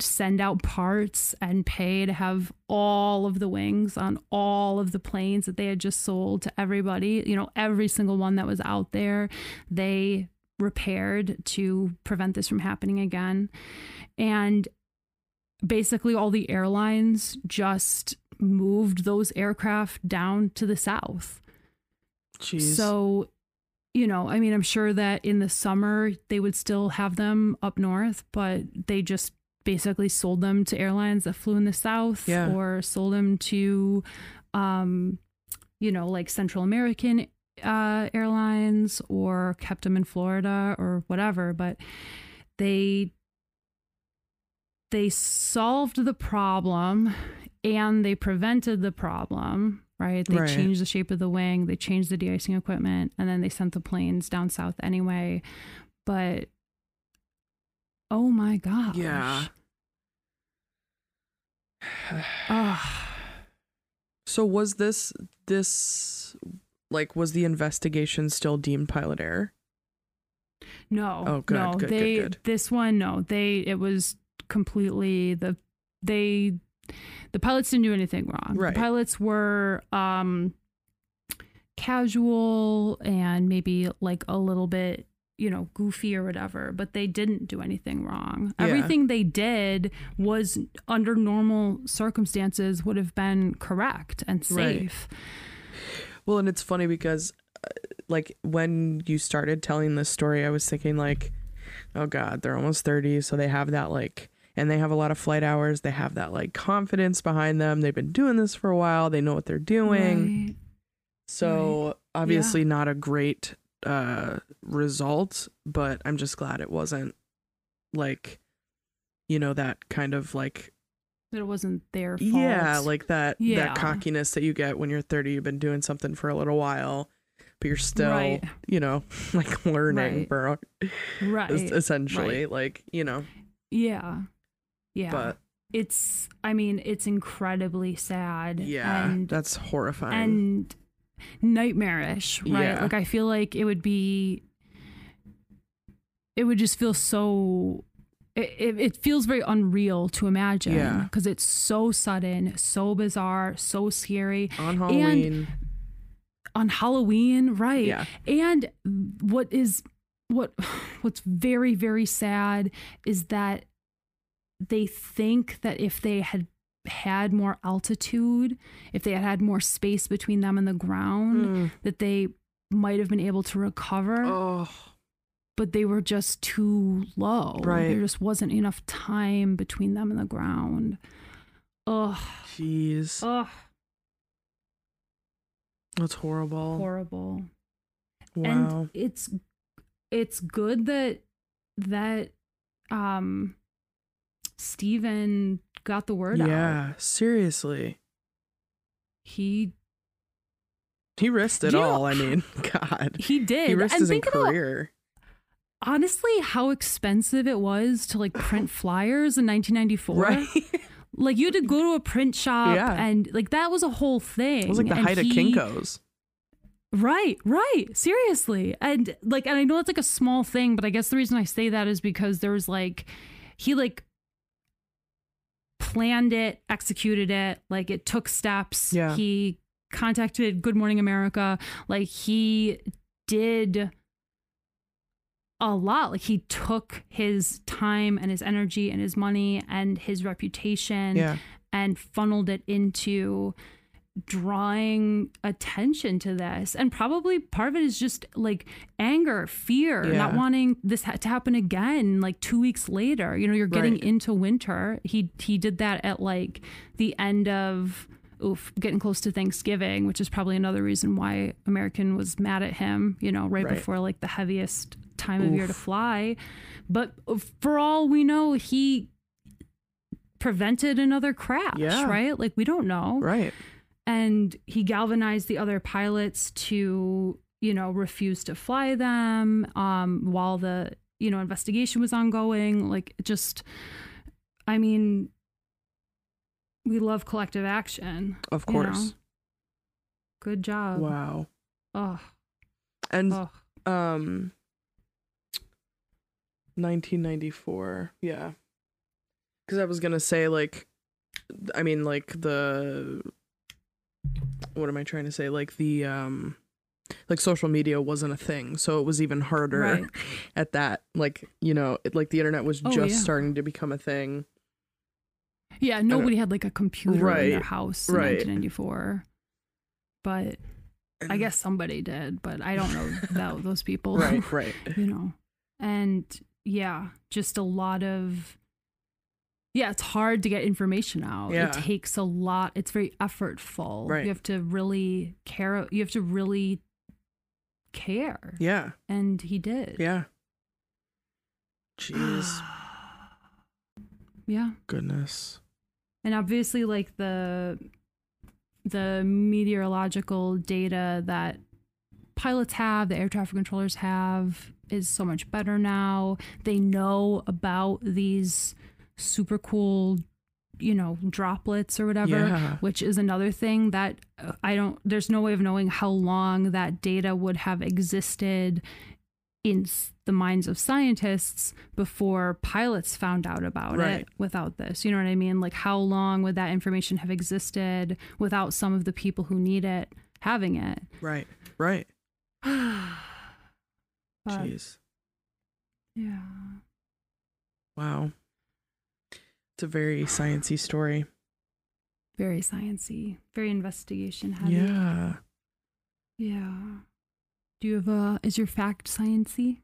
send out parts and pay to have all of the wings on all of the planes that they had just sold to everybody, you know, every single one that was out there, they repaired to prevent this from happening again. And basically all the airlines just moved those aircraft down to the south. Jeez. So, you know, I mean, I'm sure that in the summer they would still have them up north, but they just basically sold them to airlines that flew in the south yeah. or sold them to, um, you know, like Central American uh, Airlines, or kept them in Florida or whatever. But they they solved the problem and they prevented the problem. Right. They right. changed the shape of the wing. They changed the de-icing equipment, and then they sent the planes down south anyway. But oh my gosh. Yeah. Oh. So was this, this, like, was the investigation still deemed pilot error? No. Oh, good. No, good, they, good, good. This one, no. They, it was completely, the, they, the pilots didn't do anything wrong. Right. The pilots were, um, casual and maybe like a little bit, you know, goofy or whatever, but they didn't do anything wrong. Yeah. Everything they did was, under normal circumstances, would have been correct and safe. Right. Well, and it's funny because uh, like when you started telling this story, I was thinking like, oh God, they're almost thirty. So they have that like, and they have a lot of flight hours. They have that like confidence behind them. They've been doing this for a while. They know what they're doing. Right. So right. obviously yeah. not a great uh result, but I'm just glad it wasn't like, you know, that kind of like, it wasn't their fault. Yeah, like that yeah. that cockiness that you get when you're thirty, you've been doing something for a little while, but you're still right. you know, like learning, right. bro. Right. Essentially, right. like, you know. Yeah. Yeah. But it's, I mean, it's incredibly sad. Yeah. And, that's horrifying. And nightmarish, right? Yeah. Like I feel like it would be, it would just feel so, it, it feels very unreal to imagine because yeah. it's so sudden, so bizarre, so scary. On Halloween. And on Halloween, right. Yeah. And what is, what, what's very, very sad is that they think that if they had had more altitude, if they had had more space between them and the ground, mm. that they might have been able to recover, oh. but they were just too low. Right. There just wasn't enough time between them and the ground. Ugh. Jeez. Ugh. That's horrible. Horrible. Wow. And it's, it's good that, that, um, Stephen got the word yeah, out. Yeah, seriously. He he risked it all. Know, I mean, God, he did. He risked and his think career. About, honestly, how expensive it was to like print flyers in nineteen ninety-four. Right. Like you had to go to a print shop, yeah. and like that was a whole thing. It was like the and height he, of Kinko's. Right, right. Seriously. And like, and I know it's like a small thing, but I guess the reason I say that is because there was like, he like planned it, executed it. Like it took steps. Yeah. He contacted Good Morning America. Like he did a lot. Like he took his time and his energy and his money and his reputation yeah. and funneled it into drawing attention to this. And probably part of it is just like anger, fear, yeah. not wanting this ha- to happen again, like two weeks later, you know, you're getting right. into winter. He, he did that at like the end of oof, getting close to Thanksgiving, which is probably another reason why American was mad at him, you know, right, right. before like the heaviest time oof. Of year to fly. But for all we know, he prevented another crash, yeah. right? Like we don't know. Right. And he galvanized the other pilots to, you know, refuse to fly them um, while the, you know, investigation was ongoing. Like just, I mean, we love collective action. Of course. You know? Good job. Wow. Oh. And Ugh. um, nineteen ninety-four. Yeah. Because I was going to say, like, I mean, like the... What am I trying to say? Like the, um, like social media wasn't a thing. So it was even harder right. at that. Like, you know, it, like the internet was oh, just yeah. starting to become a thing. Yeah. Nobody had like a computer right, in their house in right. nineteen ninety-four, but and, I guess somebody did, but I don't know that, those people, right, right. you know? And yeah, just a lot of, yeah, it's hard to get information out. Yeah. It takes a lot. It's very effortful. Right. You have to really care. You have to really care. Yeah. And he did. Yeah. Jeez. Yeah. Goodness. And obviously, like, the the meteorological data that pilots have, the air traffic controllers have, is so much better now. They know about these... super cool, you know, droplets or whatever, yeah. which is another thing that I don't, there's no way of knowing how long that data would have existed in the minds of scientists before pilots found out about right. it without this. You know what I mean? Like how long would that information have existed without some of the people who need it having it? Right. Right. But, jeez. Yeah. Wow. It's a very sciencey story. Very sciencey. Very investigation heavy. Yeah. Yeah. Do you have a? Is your fact sciencey?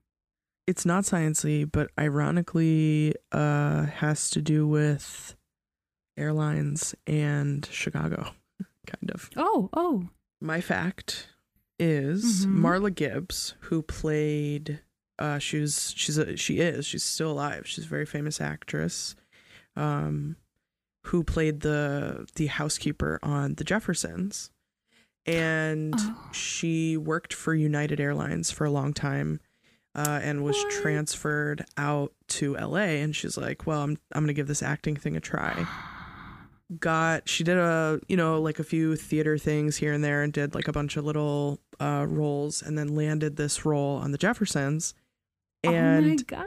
It's not sciencey, but ironically, uh, has to do with airlines and Chicago, kind of. Oh, oh. My fact is mm-hmm. Marla Gibbs, who played. Uh, she was. She's a. She is. She's still alive. She's a very famous actress. Um, who played the the housekeeper on The Jeffersons, and oh. she worked for United Airlines for a long time, uh, and was what? transferred out to L A. And she's like, "Well, I'm I'm gonna give this acting thing a try." Got she did a you know like a few theater things here and there, and did like a bunch of little uh, roles, and then landed this role on The Jeffersons, and. Oh my God.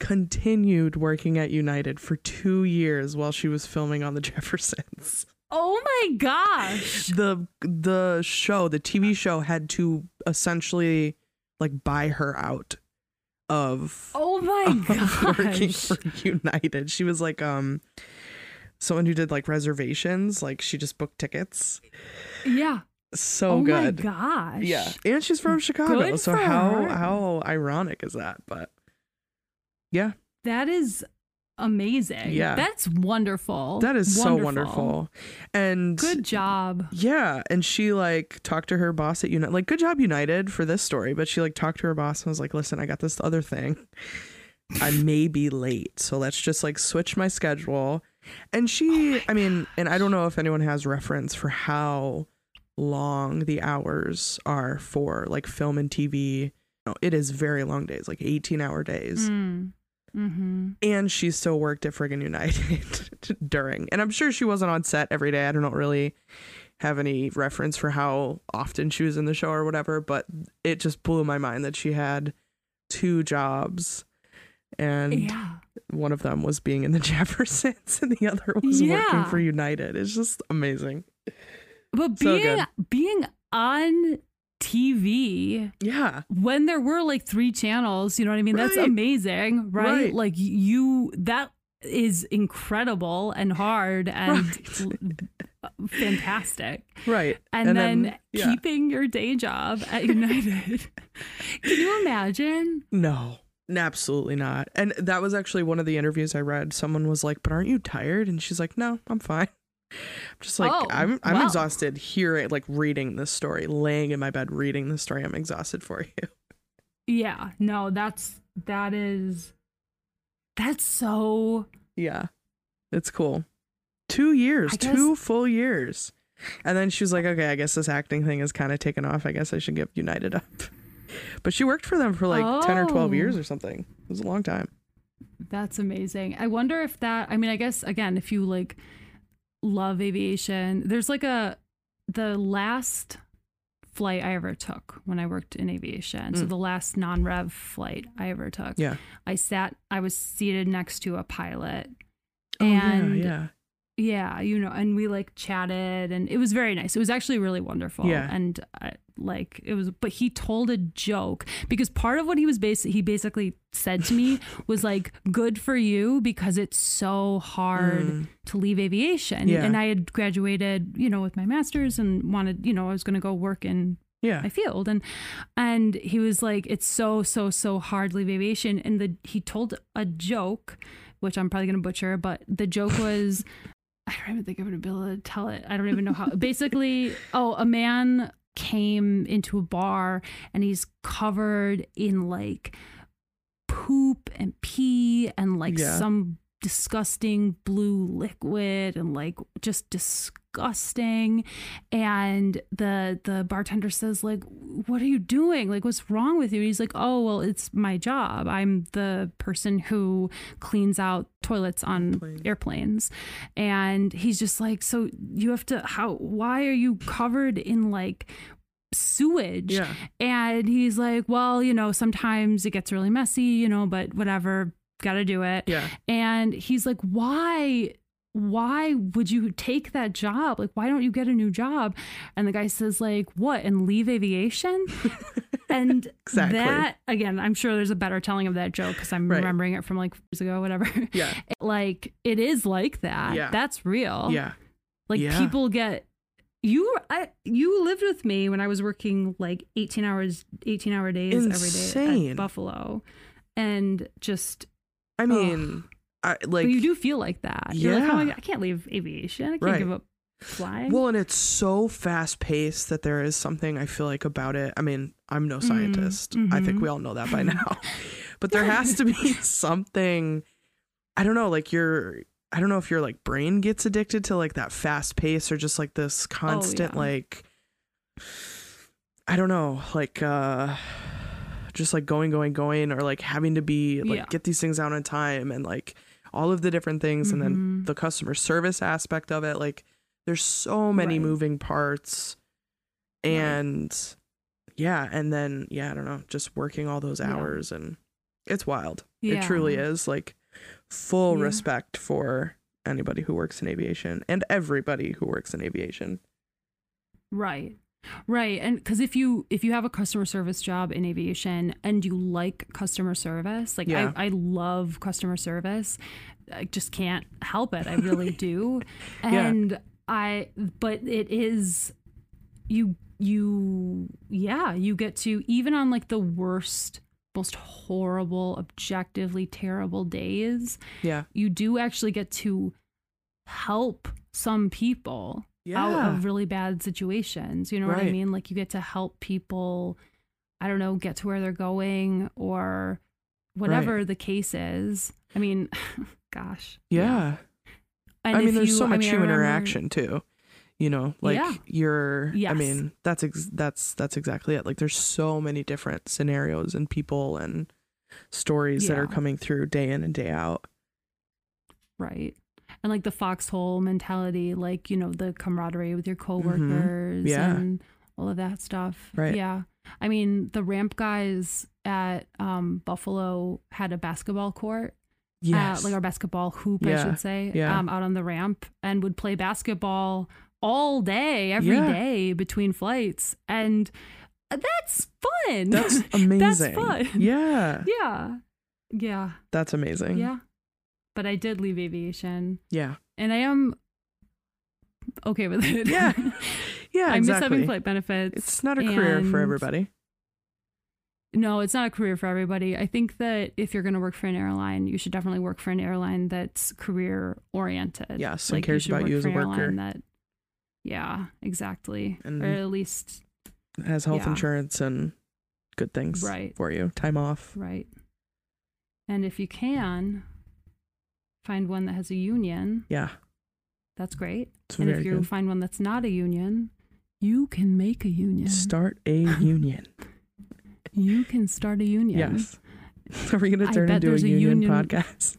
Continued working at United for two years while she was filming on The Jeffersons. Oh my gosh. The the show, the T V show had to essentially like buy her out of Oh my gosh. working for United. She was like um someone who did like reservations, like she just booked tickets. Yeah. So oh good. Oh my gosh. Yeah. And she's from Chicago. Good so how her. how ironic is that? But yeah. That is amazing. Yeah. That's wonderful. That is wonderful. so wonderful. And good job. Yeah. And she like talked to her boss at United, like good job United for this story. But she like talked to her boss and was like, listen, I got this other thing. I may be late. So let's just like switch my schedule. And she, oh I mean, gosh. and I don't know if anyone has reference for how long the hours are for like film and T V. It is very long days, like eighteen hour days. Mm. Mm-hmm. And she still worked at friggin' United during. And I'm sure she wasn't on set every day. I don't really have any reference for how often she was in the show or whatever, but it just blew my mind that she had two jobs, and yeah. one of them was being in the Jeffersons and the other was yeah. working for United. It's just amazing. But being so being on T V, yeah, when there were like three channels, you know what I mean? Right. That's amazing, right? right? Like you, that is incredible and hard and right. fantastic, right? And, and then, then yeah. keeping your day job at United. Can you imagine? No. Absolutely not. And that was actually one of the interviews I read. Someone was like, but aren't you tired? And she's like, no, I'm fine. I'm just like, oh, I'm I'm wow. exhausted hearing, like reading this story, laying in my bed, reading this story. I'm exhausted for you. Yeah, no, that's, that is, that's so. Yeah, it's cool. Two years, guess... two full years. And then she was like, okay, I guess this acting thing is kind of taken off. I guess I should give United up. But she worked for them for like oh. ten or twelve years or something. It was a long time. That's amazing. I wonder if that, I mean, I guess, again, if you like love aviation, there's like a, the last flight I ever took when I worked in aviation. Mm. So the last non-rev flight I ever took. Yeah. I sat, I was seated next to a pilot. Oh, and yeah, yeah. Yeah, you know, and we like chatted and it was very nice. It was actually really wonderful. Yeah. And I, like it was, but he told a joke because part of what he was basically, he basically said to me was like, good for you because it's so hard mm. to leave aviation. Yeah. And I had graduated, you know, with my master's and wanted, you know, I was going to go work in yeah. my field. And, and he was like, it's so, so, so hard to leave aviation. And the, he told a joke, which I'm probably going to butcher, but the joke was, I don't even think I'm going to be able to tell it. I don't even know how. Basically, oh, a man came into a bar and he's covered in like poop and pee and like yeah. some disgusting blue liquid and like just disgusting. And the the bartender says like, what are you doing? Like, what's wrong with you? And he's like, oh, well, it's my job. I'm the person who cleans out toilets on Plane. airplanes. And he's just like, so you have to, how, why are you covered in like sewage? Yeah. And he's like, well, you know, sometimes it gets really messy, you know, but whatever. Gotta do it. Yeah. And he's like, why, why would you take that job? Like, why don't you get a new job? And the guy says like, what? And leave aviation? And exactly. that, again, I'm sure there's a better telling of that joke because I'm right. remembering it from like years ago, whatever. Yeah. Like it is like that. Yeah. That's real. Yeah. Like yeah. people get, you, I, you lived with me when I was working like eighteen hours, eighteen hour days Insane. every day at Buffalo. And just, I mean, I, like, but you do feel like that. You're yeah. like, oh, I can't leave aviation. I can't right. give up flying. Well, and it's so fast paced that there is something I feel like about it. I mean, I'm no scientist. Mm-hmm. I think we all know that by now. But there has to be something. I don't know, like your, I don't know if your like brain gets addicted to like that fast pace or just like this constant, oh, yeah. like, I don't know, like, uh, just like going, going, going, or like having to be like yeah. get these things out on time and like all of the different things. Mm-hmm. And then the customer service aspect of it. Like there's so many right. moving parts and right. yeah. And then, yeah, I don't know, just working all those hours yeah. and it's wild. Yeah. It truly is like full yeah. respect for anybody who works in aviation and everybody who works in aviation. Right. Right. And because if you if you have a customer service job in aviation and you like customer service, like yeah. I, I love customer service. I just can't help it. I really do. And yeah. I but it is you you. Yeah, you get to even on like the worst, most horrible, objectively terrible days. Yeah, you do actually get to help some people. Yeah. out of really bad situations. You know right. what I mean? Like you get to help people, I don't know, get to where they're going or whatever right. the case is. I mean, gosh. Yeah. yeah. And I mean, there's you, so much I mean, human remember, interaction too, you know, like yeah. you're, yes. I mean, that's, ex- that's, that's exactly it. Like there's so many different scenarios and people and stories yeah. that are coming through day in and day out. Right. and like the foxhole mentality, like, you know, the camaraderie with your coworkers, mm-hmm. yeah. and all of that stuff. Right. Yeah. I mean, the ramp guys at um, Buffalo had a basketball court. Yes. Uh, like our basketball hoop, yeah. I should say, yeah. um, out on the ramp, and would play basketball all day, every yeah. day between flights. And that's fun. That's amazing. That's fun. Yeah. Yeah. Yeah. That's amazing. Yeah. But I did leave aviation. Yeah. And I am okay with it. Yeah. Yeah. I exactly. miss having flight benefits. It's not a career for everybody. No, it's not a career for everybody. I think that if you're going to work for an airline, you should definitely work for an airline that's career oriented. Yes, like, and cares you about you as a worker. That, yeah, exactly. And or at least has health yeah. insurance and good things right. for you. Time off. Right. And if you can, find one that has a union. Yeah. That's great. It's and if you good. find one that's not a union, you can make a union. Start a union. You can start a union. Yes. Are we going to turn into a union, union podcast?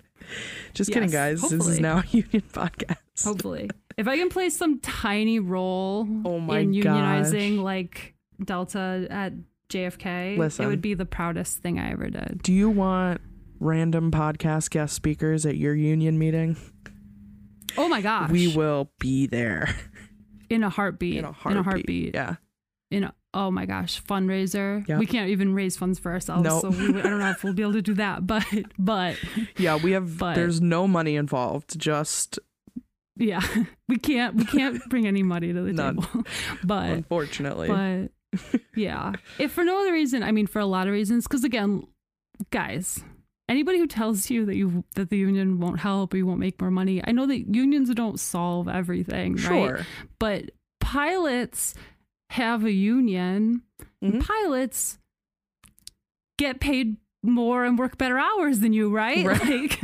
Just yes, kidding, guys. Hopefully. This is now a union podcast. Hopefully. If I can play some tiny role oh my in unionizing gosh. like Delta at J F K, Listen, it would be the proudest thing I ever did. Do you want random podcast guest speakers at your union meeting? Oh, my gosh. We will be there. In a heartbeat. In a heartbeat. In a heartbeat. Yeah. In a Oh my gosh, fundraiser. Yep. We can't even raise funds for ourselves. Nope. So we, I don't know if we'll be able to do that, but, but. Yeah, we have, but, there's no money involved. Just. Yeah, we can't, we can't bring any money to the none. table. But. Unfortunately. But yeah, if for no other reason, I mean, for a lot of reasons, because again, guys, anybody who tells you that you, that the union won't help or you won't make more money. I know that unions don't solve everything, sure. right? But pilots have a union, mm-hmm. pilots get paid more and work better hours than you, right? right. Like,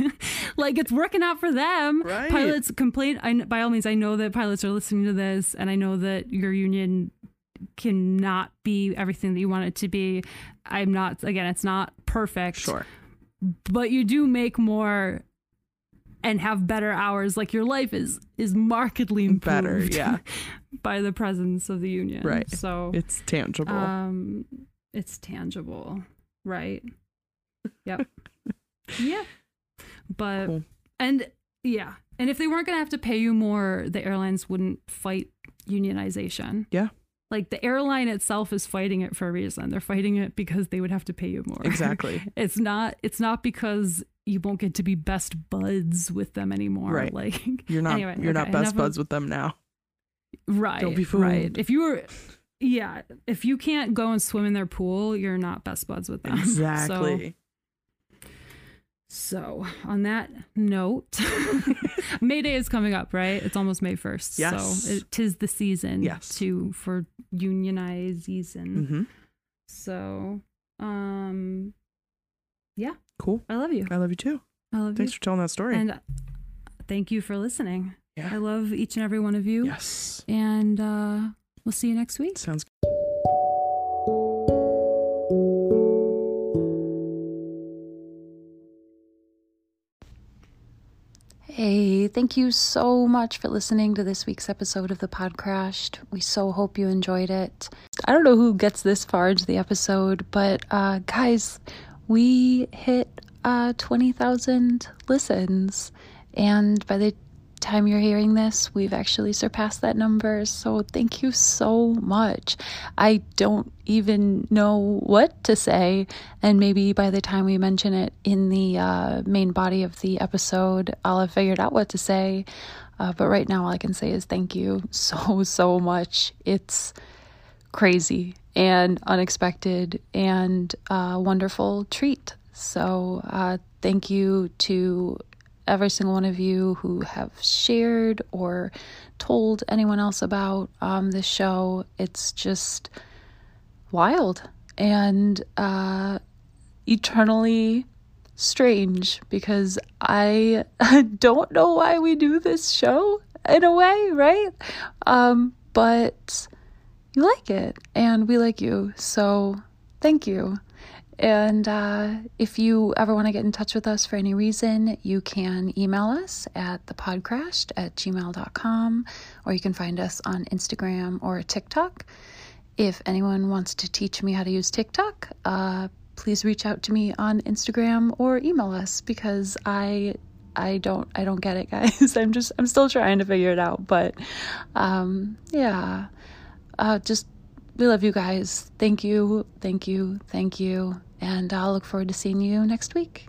like it's working out for them. Right. Pilots complain. I, by all means, I know that pilots are listening to this, and I know that your union cannot be everything that you want it to be. I'm not, again, it's not perfect. Sure. But you do make more and have better hours. Like your life is is markedly improved better, yeah, by the presence of the union. Right. So it's tangible. Um, it's tangible. Right. Yep. yeah. But cool. and yeah, and if they weren't gonna have to pay you more, the airlines wouldn't fight unionization. Yeah. Like the airline itself is fighting it for a reason. They're fighting it because they would have to pay you more. Exactly. It's not. It's not because you won't get to be best buds with them anymore. Right. Like you're not, anyway, you're okay, not best buds of, with them now. Right. Don't be fooled. Right. If you were, yeah, if you can't go and swim in their pool, you're not best buds with them. Exactly. So, so on that note, May Day is coming up, right? It's almost May first. Yes. So it 'tis the season. Yes. To, for unionized season. Mm-hmm. So, um, yeah. Cool. I love you. I love you too. I love you. Thanks for telling that story. And thank you for listening. Yeah. I love each and every one of you. Yes. And uh, we'll see you next week. Sounds good. Hey, thank you so much for listening to this week's episode of the Podcrashed. We so hope you enjoyed it. I don't know who gets this far into the episode, but uh, guys, we hit uh, twenty thousand listens, and by the time you're hearing this, we've actually surpassed that number, so thank you so much. I don't even know what to say, and maybe by the time we mention it in the uh, main body of the episode, I'll have figured out what to say, uh, but right now all I can say is thank you so, so much. It's crazy and unexpected and a wonderful treat. So uh, thank you to every single one of you who have shared or told anyone else about um, this show. It's just wild and uh, eternally strange because I don't know why we do this show in a way, right? Um, but you like it, and we like you, so thank you. And uh, if you ever want to get in touch with us for any reason, you can email us at thepodcrashed at gmail dot com, or you can find us on Instagram or TikTok. If anyone wants to teach me how to use TikTok, uh, please reach out to me on Instagram or email us, because I I don't I don't get it, guys. I'm just I'm still trying to figure it out, but um, yeah, uh, just we love you guys. Thank you, thank you, thank you. And I'll look forward to seeing you next week.